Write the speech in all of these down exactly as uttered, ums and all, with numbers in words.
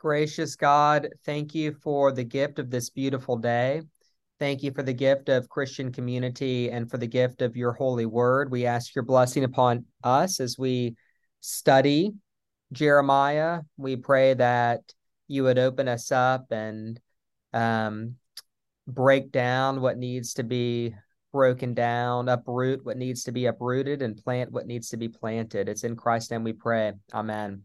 Gracious God, thank you for the gift of this beautiful day. Thank you for the gift of Christian community and for the gift of your holy word. We ask your blessing upon us as we study Jeremiah. We pray that you would open us up and um, break down what needs to be broken down, uproot what needs to be uprooted, and plant what needs to be planted. It's in Christ's name we pray. Amen.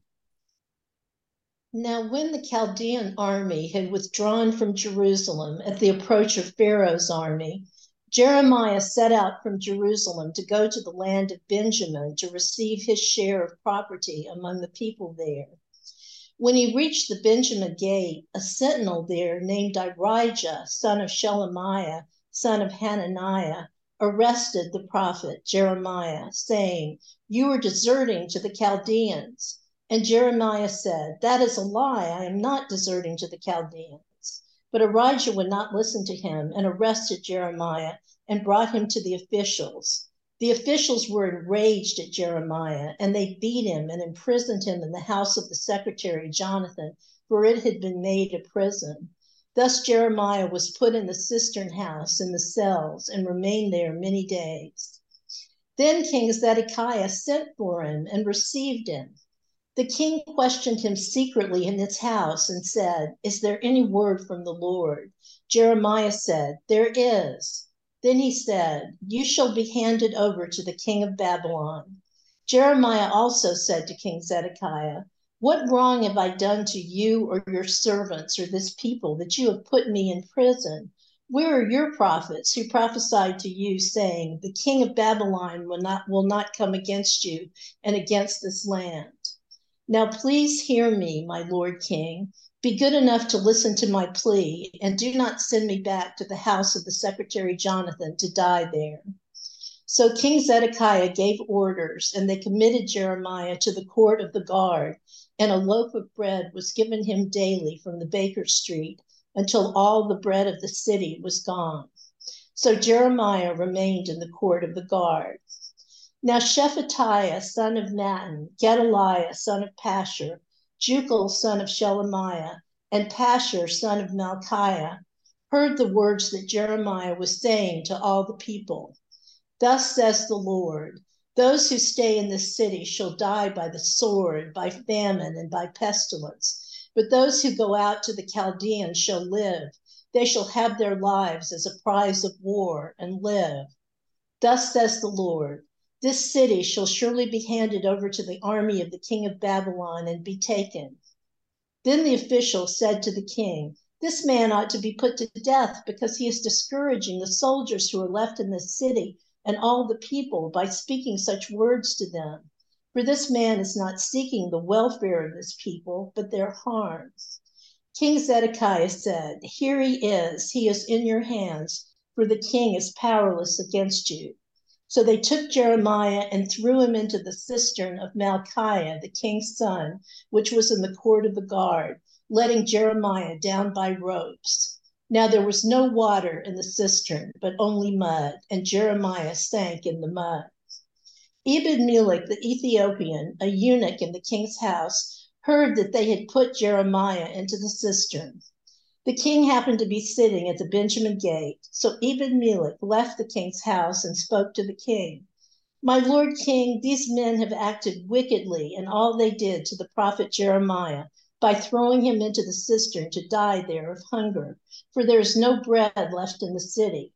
Now, when the Chaldean army had withdrawn from Jerusalem at the approach of Pharaoh's army, Jeremiah set out from Jerusalem to go to the land of Benjamin to receive his share of property among the people there. When he reached the Benjamin gate, a sentinel there named Irijah, son of Shelemiah, son of Hananiah, arrested the prophet Jeremiah, saying, "You are deserting to the Chaldeans." And Jeremiah said, "That is a lie. I am not deserting to the Chaldeans." But Irijah would not listen to him and arrested Jeremiah and brought him to the officials. The officials were enraged at Jeremiah, and they beat him and imprisoned him in the house of the secretary Jonathan, for it had been made a prison. Thus Jeremiah was put in the cistern house in the cells and remained there many days. Then King Zedekiah sent for him and received him. The king questioned him secretly in his house and said, "Is there any word from the Lord?" Jeremiah said, "There is." Then he said, "You shall be handed over to the king of Babylon." Jeremiah also said to King Zedekiah, "What wrong have I done to you or your servants or this people that you have put me in prison? Where are your prophets who prophesied to you, saying, 'The king of Babylon will not, will not come against you and against this land'? Now please hear me, my Lord King. Be good enough to listen to my plea, and do not send me back to the house of the secretary Jonathan to die there." So King Zedekiah gave orders, and they committed Jeremiah to the court of the guard, and a loaf of bread was given him daily from the baker's street until all the bread of the city was gone. So Jeremiah remained in the court of the guard. Now Shephatiah, son of Mattan, Gedaliah, son of Pashur, Jukal, son of Shelemiah, and Pashur, son of Malchiah, heard the words that Jeremiah was saying to all the people. "Thus says the Lord, those who stay in this city shall die by the sword, by famine, and by pestilence. But those who go out to the Chaldeans shall live. They shall have their lives as a prize of war and live. Thus says the Lord, this city shall surely be handed over to the army of the king of Babylon and be taken." Then the official said to the king, "This man ought to be put to death because he is discouraging the soldiers who are left in this city and all the people by speaking such words to them. For this man is not seeking the welfare of this people, but their harms." King Zedekiah said, "Here he is. He is in your hands, for the king is powerless against you." So they took Jeremiah and threw him into the cistern of Malchiah, the king's son, which was in the court of the guard, letting Jeremiah down by ropes. Now there was no water in the cistern, but only mud, and Jeremiah sank in the mud. Ebed-melech, the Ethiopian, a eunuch in the king's house, heard that they had put Jeremiah into the cistern. The king happened to be sitting at the Benjamin gate, so Ebed-melech left the king's house and spoke to the king. "My lord king, these men have acted wickedly in all they did to the prophet Jeremiah by throwing him into the cistern to die there of hunger, for there is no bread left in the city."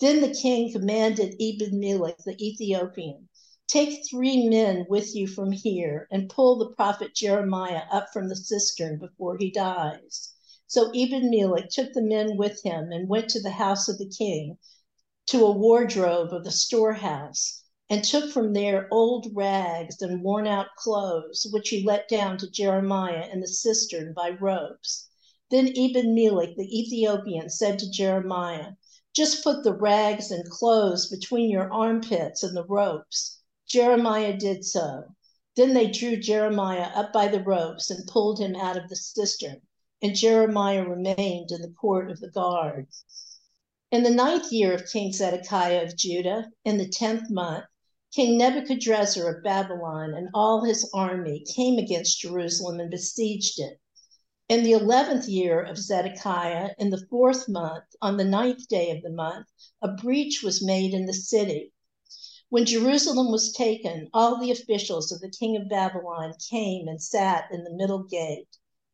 Then the king commanded Ebed-melech the Ethiopian, "Take three men with you from here and pull the prophet Jeremiah up from the cistern before he dies." So Ebed-melech took the men with him and went to the house of the king, to a wardrobe of the storehouse, and took from there old rags and worn-out clothes, which he let down to Jeremiah in the cistern by ropes. Then Ebed-melech the Ethiopian said to Jeremiah, "Just put the rags and clothes between your armpits and the ropes." Jeremiah did so. Then they drew Jeremiah up by the ropes and pulled him out of the cistern. And Jeremiah remained in the court of the guard. In the ninth year of King Zedekiah of Judah, in the tenth month, King Nebuchadnezzar of Babylon and all his army came against Jerusalem and besieged it. In the eleventh year of Zedekiah, in the fourth month, on the ninth day of the month, a breach was made in the city. When Jerusalem was taken, all the officials of the king of Babylon came and sat in the middle gate.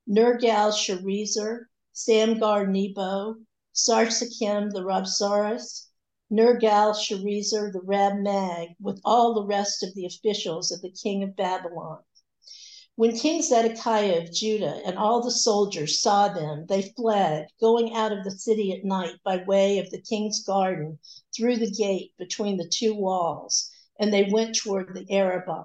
Nergal Sherezer, Samgar-Nebo, Sarsakim the Rabzaris, Nergal Sherezer the Rab-Mag, with all the rest of the officials of the king of Babylon. When King Zedekiah of Judah and all the soldiers saw them, they fled, going out of the city at night by way of the king's garden through the gate between the two walls, and they went toward the Arabah.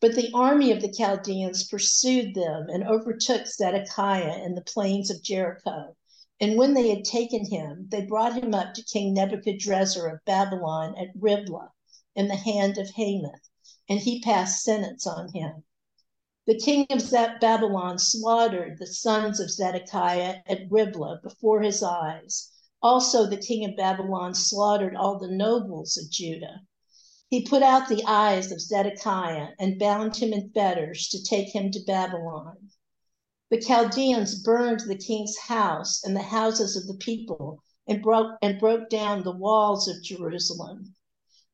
But the army of the Chaldeans pursued them and overtook Zedekiah in the plains of Jericho. And when they had taken him, they brought him up to King Nebuchadnezzar of Babylon at Riblah in the hand of Hamath, and he passed sentence on him. The king of Babylon slaughtered the sons of Zedekiah at Riblah before his eyes. Also the king of Babylon slaughtered all the nobles of Judah. He put out the eyes of Zedekiah and bound him in fetters to take him to Babylon. The Chaldeans burned the king's house and the houses of the people and broke, and broke down the walls of Jerusalem.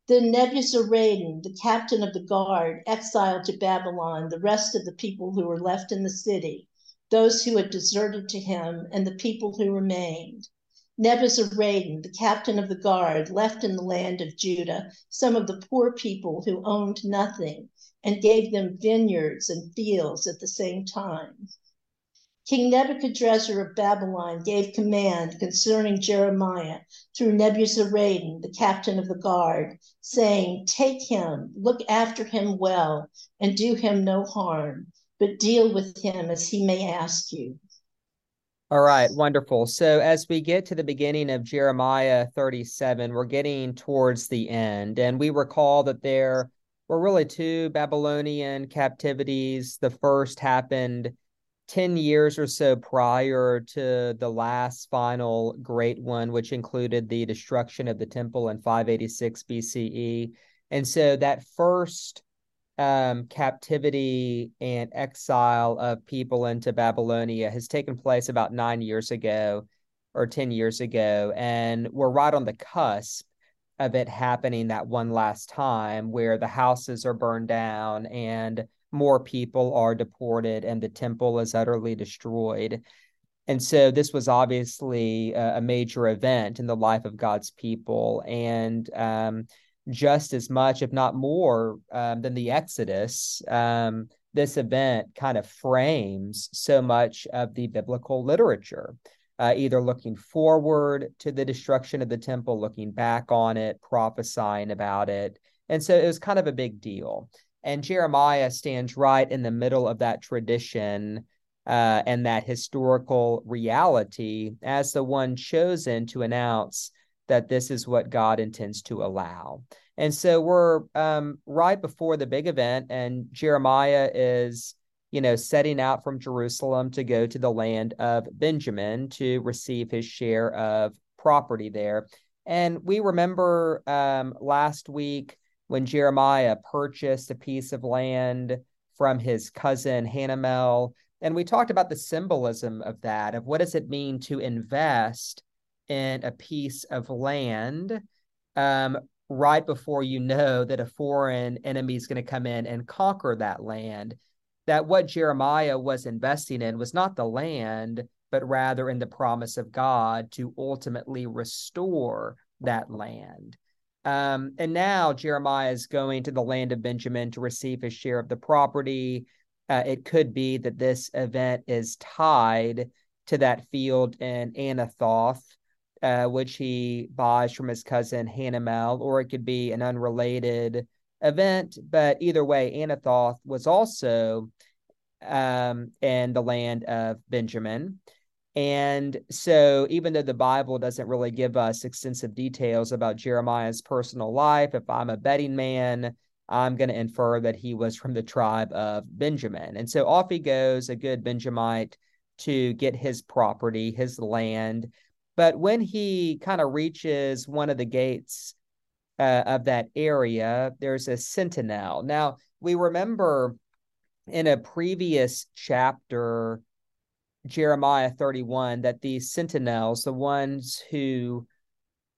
Then Nebuzaradan, the captain of the guard, exiled to Babylon the rest of the people who were left in the city, those who had deserted to him, and the people who remained. Nebuzaradan, the captain of the guard, left in the land of Judah some of the poor people who owned nothing, and gave them vineyards and fields at the same time. King Nebuchadnezzar of Babylon gave command concerning Jeremiah through Nebuzaradan, the captain of the guard, saying, "Take him, look after him well, and do him no harm, but deal with him as he may ask you." All right, wonderful. So as we get to the beginning of Jeremiah thirty-seven, we're getting towards the end, and we recall that there were really two Babylonian captivities. The first happened ten years or so prior to the last final great one, which included the destruction of the temple in five eighty-six B C E. And so that first um, captivity and exile of people into Babylonia has taken place about nine years ago or ten years ago. And we're right on the cusp of it happening that one last time, where the houses are burned down and more people are deported and the temple is utterly destroyed. And so this was obviously a major event in the life of God's people. And um, just as much, if not more, um, than the Exodus, um, this event kind of frames so much of the biblical literature, uh, either looking forward to the destruction of the temple, looking back on it, prophesying about it. And so it was kind of a big deal. And Jeremiah stands right in the middle of that tradition uh, and that historical reality as the one chosen to announce that this is what God intends to allow. And so we're um, right before the big event, and Jeremiah is, you know, setting out from Jerusalem to go to the land of Benjamin to receive his share of property there. And we remember um, last week, when Jeremiah purchased a piece of land from his cousin Hanamel, and we talked about the symbolism of that, of what does it mean to invest in a piece of land um, right before you know that a foreign enemy is going to come in and conquer that land, that what Jeremiah was investing in was not the land, but rather in the promise of God to ultimately restore that land. Um, and now Jeremiah is going to the land of Benjamin to receive his share of the property. Uh, it could be that this event is tied to that field in Anathoth, uh, which he buys from his cousin Hanamel, or it could be an unrelated event. But either way, Anathoth was also um, in the land of Benjamin. And so even though the Bible doesn't really give us extensive details about Jeremiah's personal life, if I'm a betting man, I'm going to infer that he was from the tribe of Benjamin. And so off he goes, a good Benjamite, to get his property, his land. But when he kind of reaches one of the gates uh, of that area, there's a sentinel. Now, we remember in a previous chapter Jeremiah thirty-one, that these sentinels, the ones who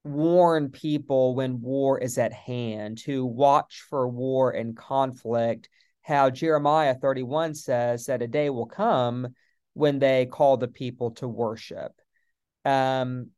warn people when war is at hand, who watch for war and conflict, how Jeremiah thirty-one says that a day will come when they call the people to worship. Um,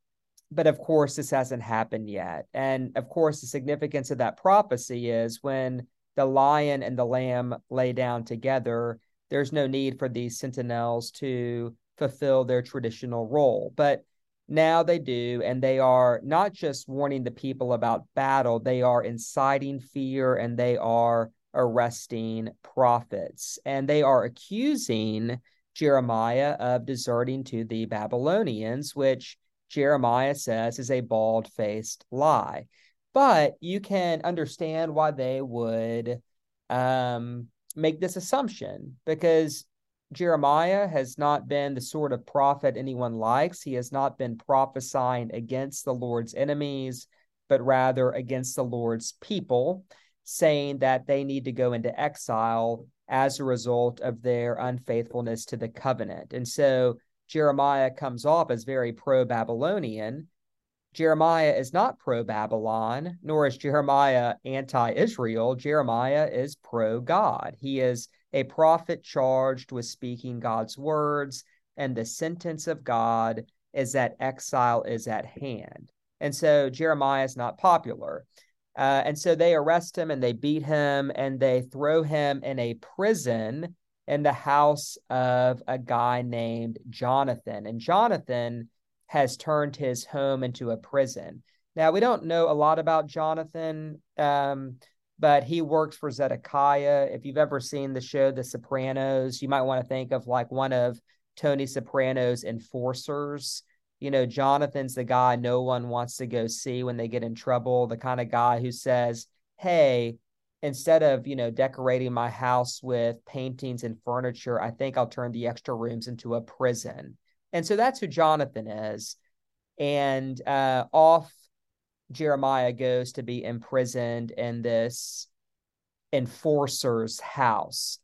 but of course, this hasn't happened yet. And of course, the significance of that prophecy is when the lion and the lamb lay down together, there's no need for these sentinels to fulfill their traditional role. But now they do, and they are not just warning the people about battle, they are inciting fear, and they are arresting prophets. And they are accusing Jeremiah of deserting to the Babylonians, which Jeremiah says is a bald-faced lie. But you can understand why they would um, make this assumption, because Jeremiah has not been the sort of prophet anyone likes. He has not been prophesying against the Lord's enemies, but rather against the Lord's people, saying that they need to go into exile as a result of their unfaithfulness to the covenant. And so Jeremiah comes off as very pro-Babylonian. Jeremiah is not pro-Babylon, nor is Jeremiah anti-Israel. Jeremiah is pro-God. He is a prophet charged with speaking God's words, and the sentence of God is that exile is at hand. And so Jeremiah is not popular. Uh, and so they arrest him, and they beat him, and they throw him in a prison in the house of a guy named Jonathan. And Jonathan has turned his home into a prison. Now, we don't know a lot about Jonathan, um, but he worked for Zedekiah. If you've ever seen the show The Sopranos, you might want to think of like one of Tony Soprano's enforcers. You know, Jonathan's the guy no one wants to go see when they get in trouble, the kind of guy who says, hey, instead of, you know, decorating my house with paintings and furniture, I think I'll turn the extra rooms into a prison. And so that's who Jonathan is. And uh, off Jeremiah goes to be imprisoned in this enforcer's house.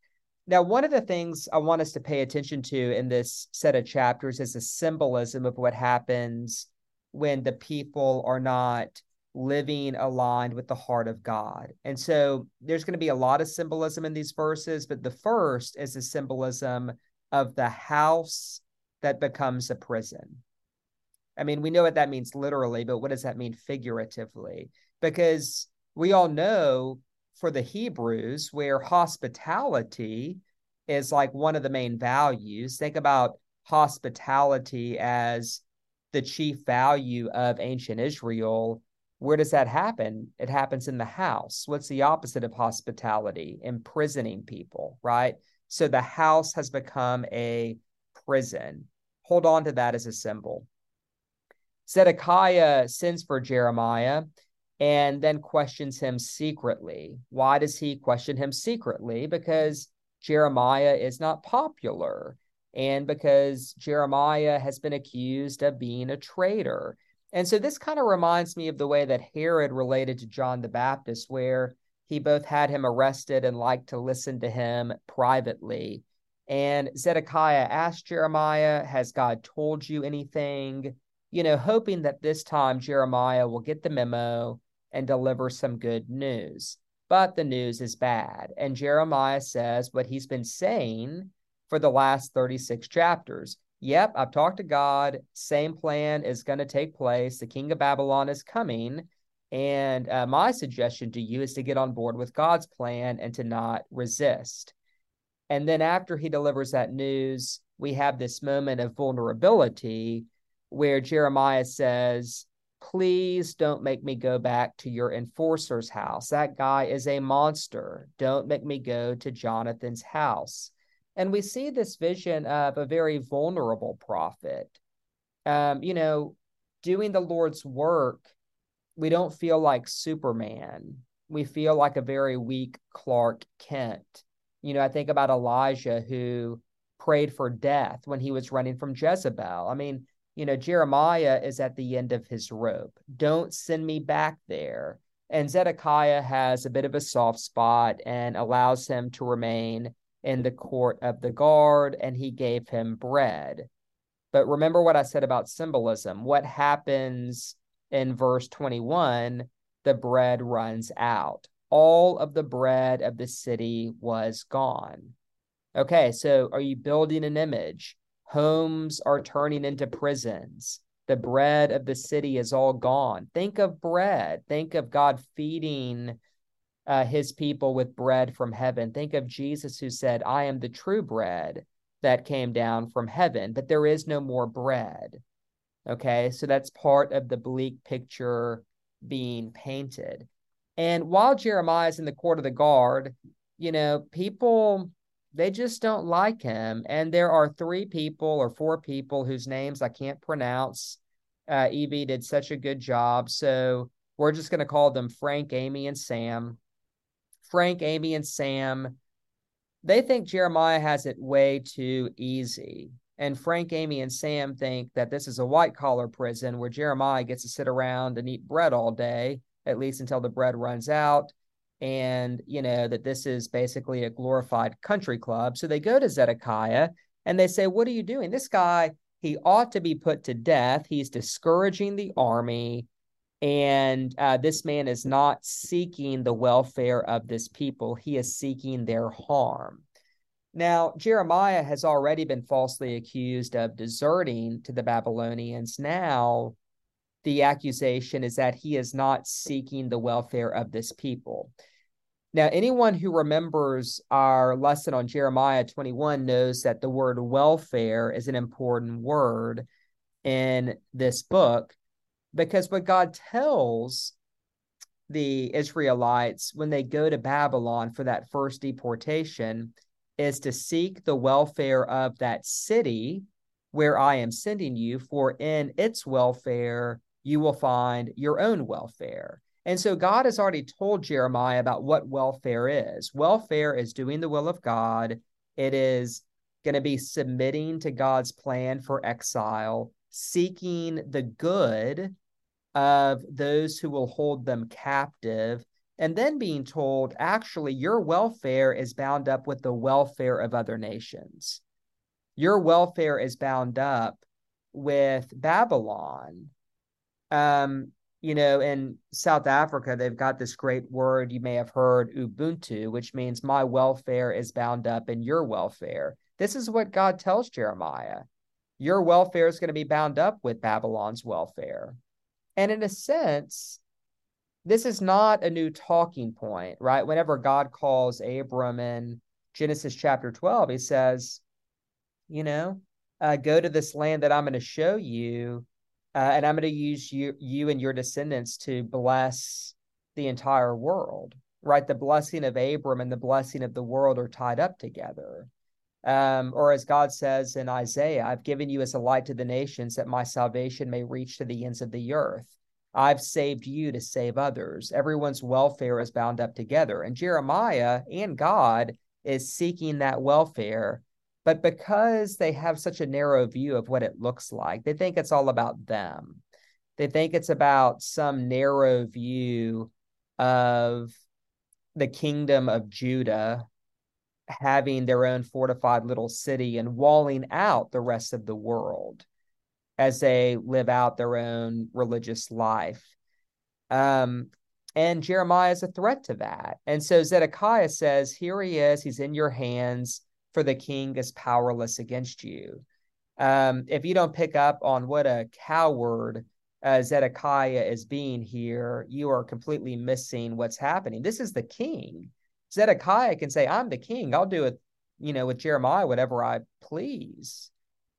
Now, one of the things I want us to pay attention to in this set of chapters is the symbolism of what happens when the people are not living aligned with the heart of God. And so there's going to be a lot of symbolism in these verses, but the first is the symbolism of the house that becomes a prison. I mean, we know what that means literally, but what does that mean figuratively? Because we all know for the Hebrews, where hospitality is like one of the main values, think about hospitality as the chief value of ancient Israel. Where does that happen? It happens in the house. What's the opposite of hospitality? Imprisoning people, right? So the house has become a prison. Hold on to that as a symbol. Zedekiah sends for Jeremiah and then questions him secretly. Why does he question him secretly? Because Jeremiah is not popular, and because Jeremiah has been accused of being a traitor. And so this kind of reminds me of the way that Herod related to John the Baptist, where he both had him arrested and liked to listen to him privately. And Zedekiah asked Jeremiah, has God told you anything? You know, hoping that this time Jeremiah will get the memo and deliver some good news. But the news is bad. And Jeremiah says what he's been saying for the last thirty-six chapters. Yep, I've talked to God. Same plan is going to take place. The king of Babylon is coming. And uh, my suggestion to you is to get on board with God's plan and to not resist. And then after he delivers that news, we have this moment of vulnerability where Jeremiah says, please don't make me go back to your enforcer's house. That guy is a monster. Don't make me go to Jonathan's house. And we see this vision of a very vulnerable prophet. Um, you know, doing the Lord's work, we don't feel like Superman. We feel like a very weak Clark Kent. You know, I think about Elijah, who prayed for death when he was running from Jezebel. I mean, you know, Jeremiah is at the end of his rope. Don't send me back there. And Zedekiah has a bit of a soft spot and allows him to remain in the court of the guard, and he gave him bread. But remember what I said about symbolism. What happens in verse twenty-one? The bread runs out. All of the bread of the city was gone. Okay, so are you building an image? Homes are turning into prisons. The bread of the city is all gone. Think of bread. Think of God feeding uh, his people with bread from heaven. Think of Jesus who said, I am the true bread that came down from heaven, but there is no more bread. Okay, so that's part of the bleak picture being painted. And while Jeremiah is in the court of the guard, you know, people, they just don't like him. And there are three people or four people whose names I can't pronounce. Uh, Evie did such a good job. So we're just going to call them Frank, Amy, and Sam. Frank, Amy, and Sam, they think Jeremiah has it way too easy. And Frank, Amy, and Sam think that this is a white-collar prison where Jeremiah gets to sit around and eat bread all day, at least until the bread runs out. And, you know, that this is basically a glorified country club. So they go to Zedekiah and they say, what are you doing? This guy, he ought to be put to death. He's discouraging the army. And uh, this man is not seeking the welfare of this people. He is seeking their harm. Now, Jeremiah has already been falsely accused of deserting to the Babylonians. Now, the accusation is that he is not seeking the welfare of this people. Now, anyone who remembers our lesson on Jeremiah twenty-one knows that the word welfare is an important word in this book, because what God tells the Israelites when they go to Babylon for that first deportation is to seek the welfare of that city where I am sending you, for in its welfare you will find your own welfare. And so God has already told Jeremiah about what welfare is. Welfare is doing the will of God. It is going to be submitting to God's plan for exile, seeking the good of those who will hold them captive, and then being told, actually, your welfare is bound up with the welfare of other nations. Your welfare is bound up with Babylon. Um, you know, in South Africa, they've got this great word you may have heard, Ubuntu, which means my welfare is bound up in your welfare. This is what God tells Jeremiah. Your welfare is going to be bound up with Babylon's welfare. And in a sense, this is not a new talking point, right? Whenever God calls Abram in Genesis chapter twelve, he says, you know, uh, go to this land that I'm going to show you. Uh, and I'm going to use you, you and your descendants to bless the entire world, right? The blessing of Abram and the blessing of the world are tied up together. Um, or as God says in Isaiah, I've given you as a light to the nations that my salvation may reach to the ends of the earth. I've saved you to save others. Everyone's welfare is bound up together. And Jeremiah and God is seeking that welfare. But because they have such a narrow view of what it looks like, they think it's all about them. They think it's about some narrow view of the kingdom of Judah having their own fortified little city and walling out the rest of the world as they live out their own religious life. Um, and Jeremiah is a threat to that. And so Zedekiah says, here he is, he's in your hands, for the king is powerless against you. Um, if you don't pick up on what a coward uh, Zedekiah is being here, you are completely missing what's happening. This is the king. Zedekiah can say, I'm the king. I'll do it, you know, with Jeremiah, whatever I please.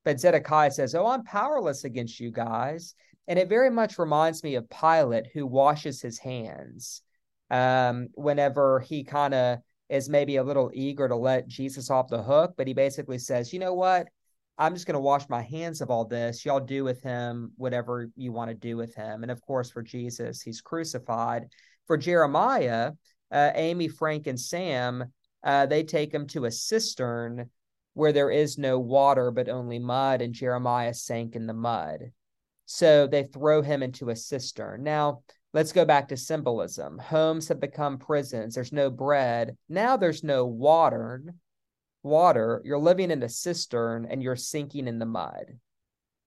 But Zedekiah says, oh, I'm powerless against you guys. And it very much reminds me of Pilate, who washes his hands um, whenever he kind of is maybe a little eager to let Jesus off the hook, but he basically says, you know what? I'm just going to wash my hands of all this. Y'all do with him whatever you want to do with him. And of course, for Jesus, he's crucified. For Jeremiah, uh, Amy, Frank, and Sam, uh, they take him to a cistern where there is no water, but only mud. And Jeremiah sank in the mud. So they throw him into a cistern. Now, let's go back to symbolism. Homes have become prisons. There's no bread. Now there's no water. water, you're living in a cistern and you're sinking in the mud.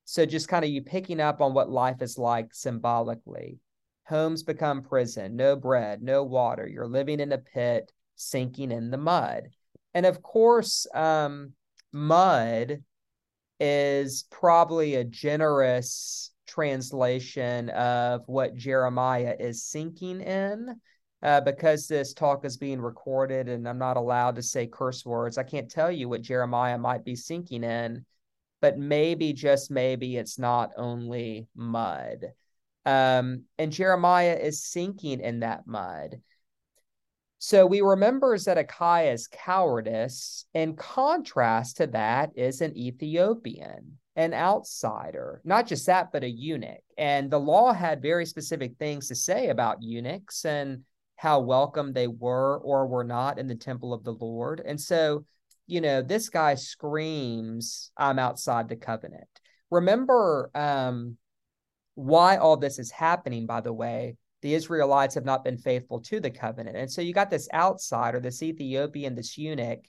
So just kind of you picking up on what life is like symbolically. Homes become prison, no bread, no water. You're living in a pit, sinking in the mud. And of course, um, mud is probably a generous translation of what Jeremiah is sinking in. Uh, because this talk is being recorded and I'm not allowed to say curse words, I can't tell you what Jeremiah might be sinking in, but maybe, just maybe, it's not only mud. Um, and Jeremiah is sinking in that mud. So we remember Zedekiah's cowardice. In contrast to that is an Ethiopian, an outsider, not just that, but a eunuch. And the law had very specific things to say about eunuchs and how welcome they were or were not in the temple of the Lord. And so, you know, this guy screams, I'm outside the covenant. Remember um, why all this is happening, by the way. The Israelites have not been faithful to the covenant. And so you got this outsider, this Ethiopian, this eunuch,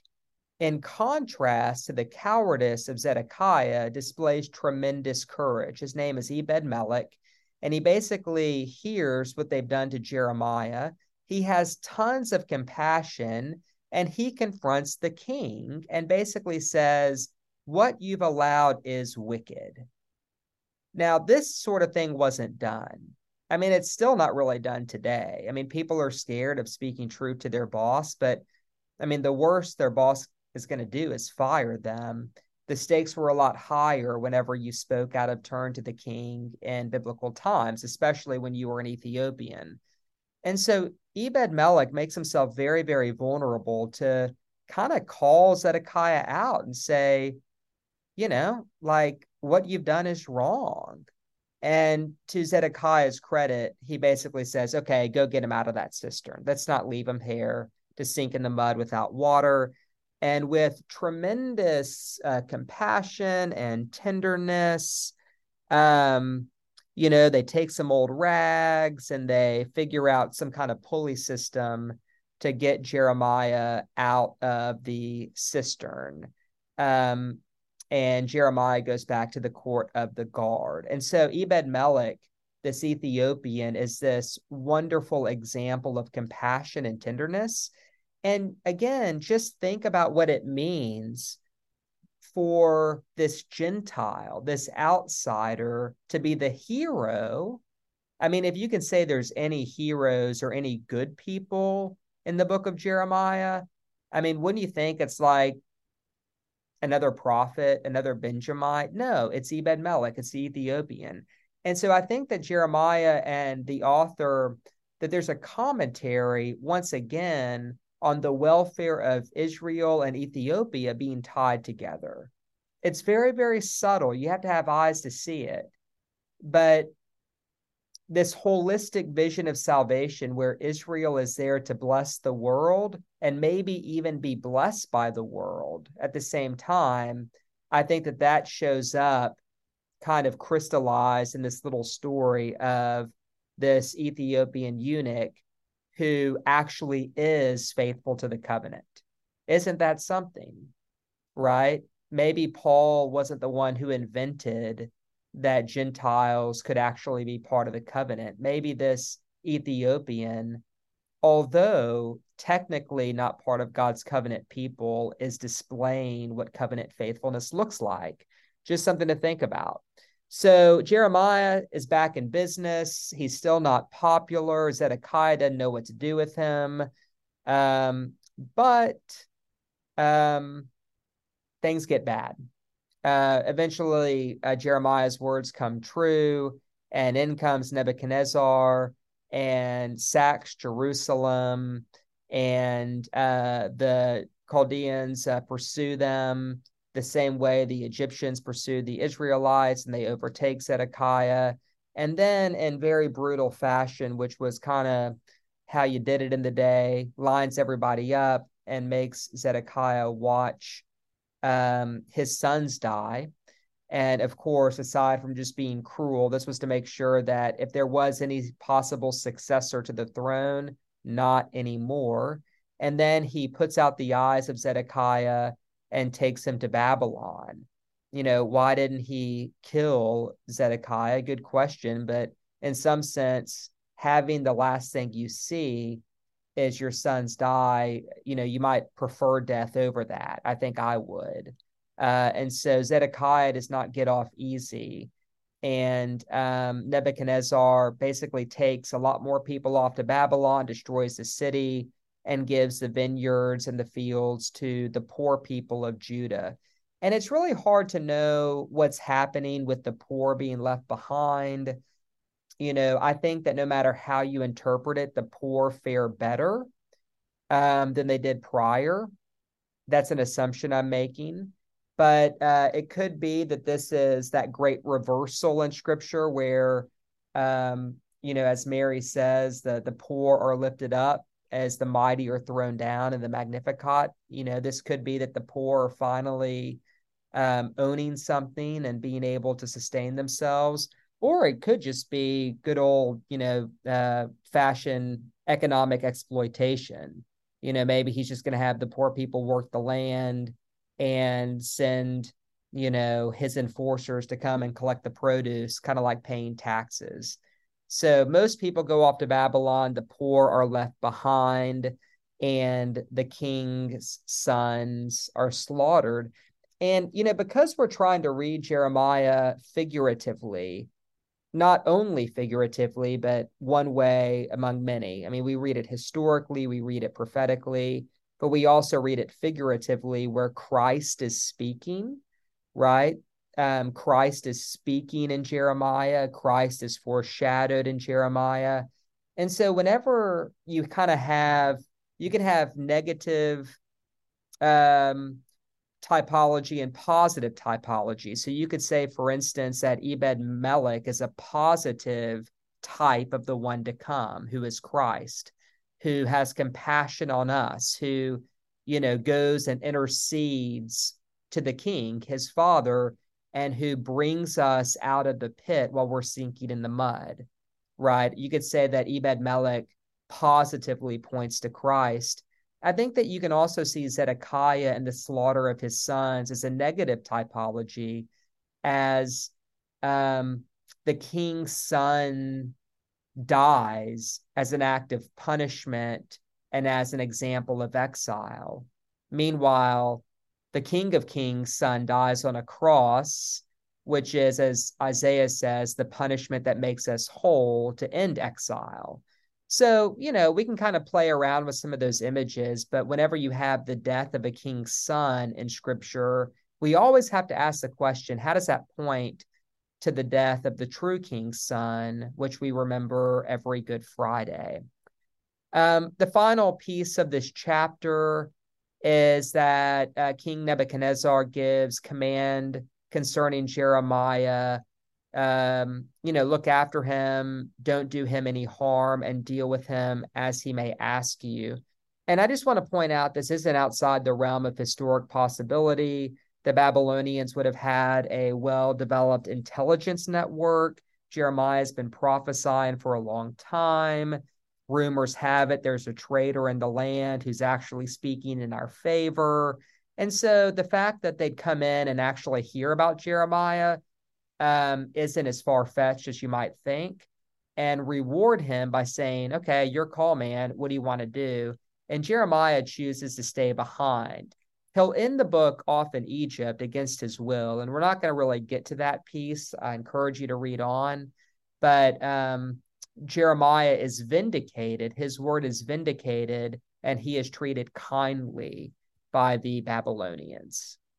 in contrast to the cowardice of Zedekiah, displays tremendous courage. His name is Ebed-melech, and he basically hears what they've done to Jeremiah. He has tons of compassion, and he confronts the king and basically says, what you've allowed is wicked. Now, this sort of thing wasn't done. I mean, it's still not really done today. I mean, people are scared of speaking truth to their boss, but I mean, the worst their boss is going to do is fire them. The stakes were a lot higher whenever you spoke out of turn to the king in biblical times, especially when you were an Ethiopian. And so Ebed-melech makes himself very, very vulnerable to kind of call Zedekiah out and say, you know, like, what you've done is wrong. And to Zedekiah's credit, he basically says, okay, go get him out of that cistern. Let's not leave him here to sink in the mud without water. And with tremendous uh, compassion and tenderness, um, you know, they take some old rags and they figure out some kind of pulley system to get Jeremiah out of the cistern. Um, and Jeremiah goes back to the court of the guard. And so Ebed-melech, this Ethiopian, is this wonderful example of compassion and tenderness. And again, just think about what it means for this Gentile, this outsider, to be the hero. I mean, if you can say there's any heroes or any good people in the book of Jeremiah, I mean, wouldn't you think it's like another prophet, another Benjamite? No, it's Ebed-melech, it's the Ethiopian. And so I think that Jeremiah and the author, that there's a commentary, once again, on the welfare of Israel and Ethiopia being tied together. It's very, very subtle. You have to have eyes to see it. But this holistic vision of salvation where Israel is there to bless the world and maybe even be blessed by the world at the same time, I think that that shows up kind of crystallized in this little story of this Ethiopian eunuch who actually is faithful to the covenant. Isn't that something, right? Maybe Paul wasn't the one who invented that Gentiles could actually be part of the covenant. Maybe this Ethiopian, although technically not part of God's covenant people, is displaying what covenant faithfulness looks like. Just something to think about. So Jeremiah is back in business. He's still not popular. Zedekiah doesn't know what to do with him. Um, but um, things get bad. Uh, eventually, uh, Jeremiah's words come true, and in comes Nebuchadnezzar and sacks Jerusalem, and uh, the Chaldeans uh, pursue them. The same way the Egyptians pursued the Israelites, and they overtake Zedekiah. And then in very brutal fashion, which was kind of how you did it in the day, lines everybody up and makes Zedekiah watch um, his sons die. And of course, aside from just being cruel, this was to make sure that if there was any possible successor to the throne, not anymore. And then he puts out the eyes of Zedekiah and takes him to Babylon. You know, why didn't he kill Zedekiah? Good question. But in some sense, having the last thing you see is your sons die, you know, you might prefer death over that. I think I would. Uh, and so Zedekiah does not get off easy. And um, Nebuchadnezzar basically takes a lot more people off to Babylon, destroys the city, and gives the vineyards and the fields to the poor people of Judah. And it's really hard to know what's happening with the poor being left behind. You know, I think that no matter how you interpret it, the poor fare better um, than they did prior. That's an assumption I'm making. But uh, it could be that this is that great reversal in Scripture where, um, you know, as Mary says, the, the poor are lifted up as the mighty are thrown down in the Magnificat. You know, this could be that the poor are finally um, owning something and being able to sustain themselves. Or it could just be good old, you know, uh, fashion economic exploitation. You know, maybe he's just going to have the poor people work the land and send, you know, his enforcers to come and collect the produce, kind of like paying taxes. So most people go off to Babylon, the poor are left behind, and the king's sons are slaughtered. And, you know, because we're trying to read Jeremiah figuratively, not only figuratively, but one way among many. I mean, we read it historically, we read it prophetically, but we also read it figuratively where Christ is speaking, right? Um, Christ is speaking in Jeremiah. Christ is foreshadowed in Jeremiah. And so whenever you kind of have, you can have negative um, typology and positive typology. So you could say, for instance, that Ebed-melech is a positive type of the one to come, who is Christ, who has compassion on us, who, you know, goes and intercedes to the king, his father, and who brings us out of the pit while we're sinking in the mud, right? You could say that Ebed-melech positively points to Christ. I think that you can also see Zedekiah and the slaughter of his sons as a negative typology, as um, the king's son dies as an act of punishment and as an example of exile. Meanwhile, the King of Kings' son dies on a cross, which is, as Isaiah says, the punishment that makes us whole to end exile. So, you know, we can kind of play around with some of those images, but whenever you have the death of a king's son in Scripture, we always have to ask the question, how does that point to the death of the true king's son, which we remember every Good Friday? Um, the final piece of this chapter is that uh, King Nebuchadnezzar gives command concerning Jeremiah. Um, you know, look after him, don't do him any harm, and deal with him as he may ask you. And I just want to point out, this isn't outside the realm of historic possibility. The Babylonians would have had a well-developed intelligence network. Jeremiah's been prophesying for a long time. Rumors have it there's a traitor in the land who's actually speaking in our favor. And so the fact that they'd come in and actually hear about Jeremiah Um, isn't as far-fetched as you might think, and reward him by saying, okay, your call, man. What do you want to do? And Jeremiah chooses to stay behind. He'll end the book off in Egypt against his will, and we're not going to really get to that piece. I encourage you to read on, but um, Jeremiah is vindicated. His word is vindicated, and he is treated kindly by the Babylonians.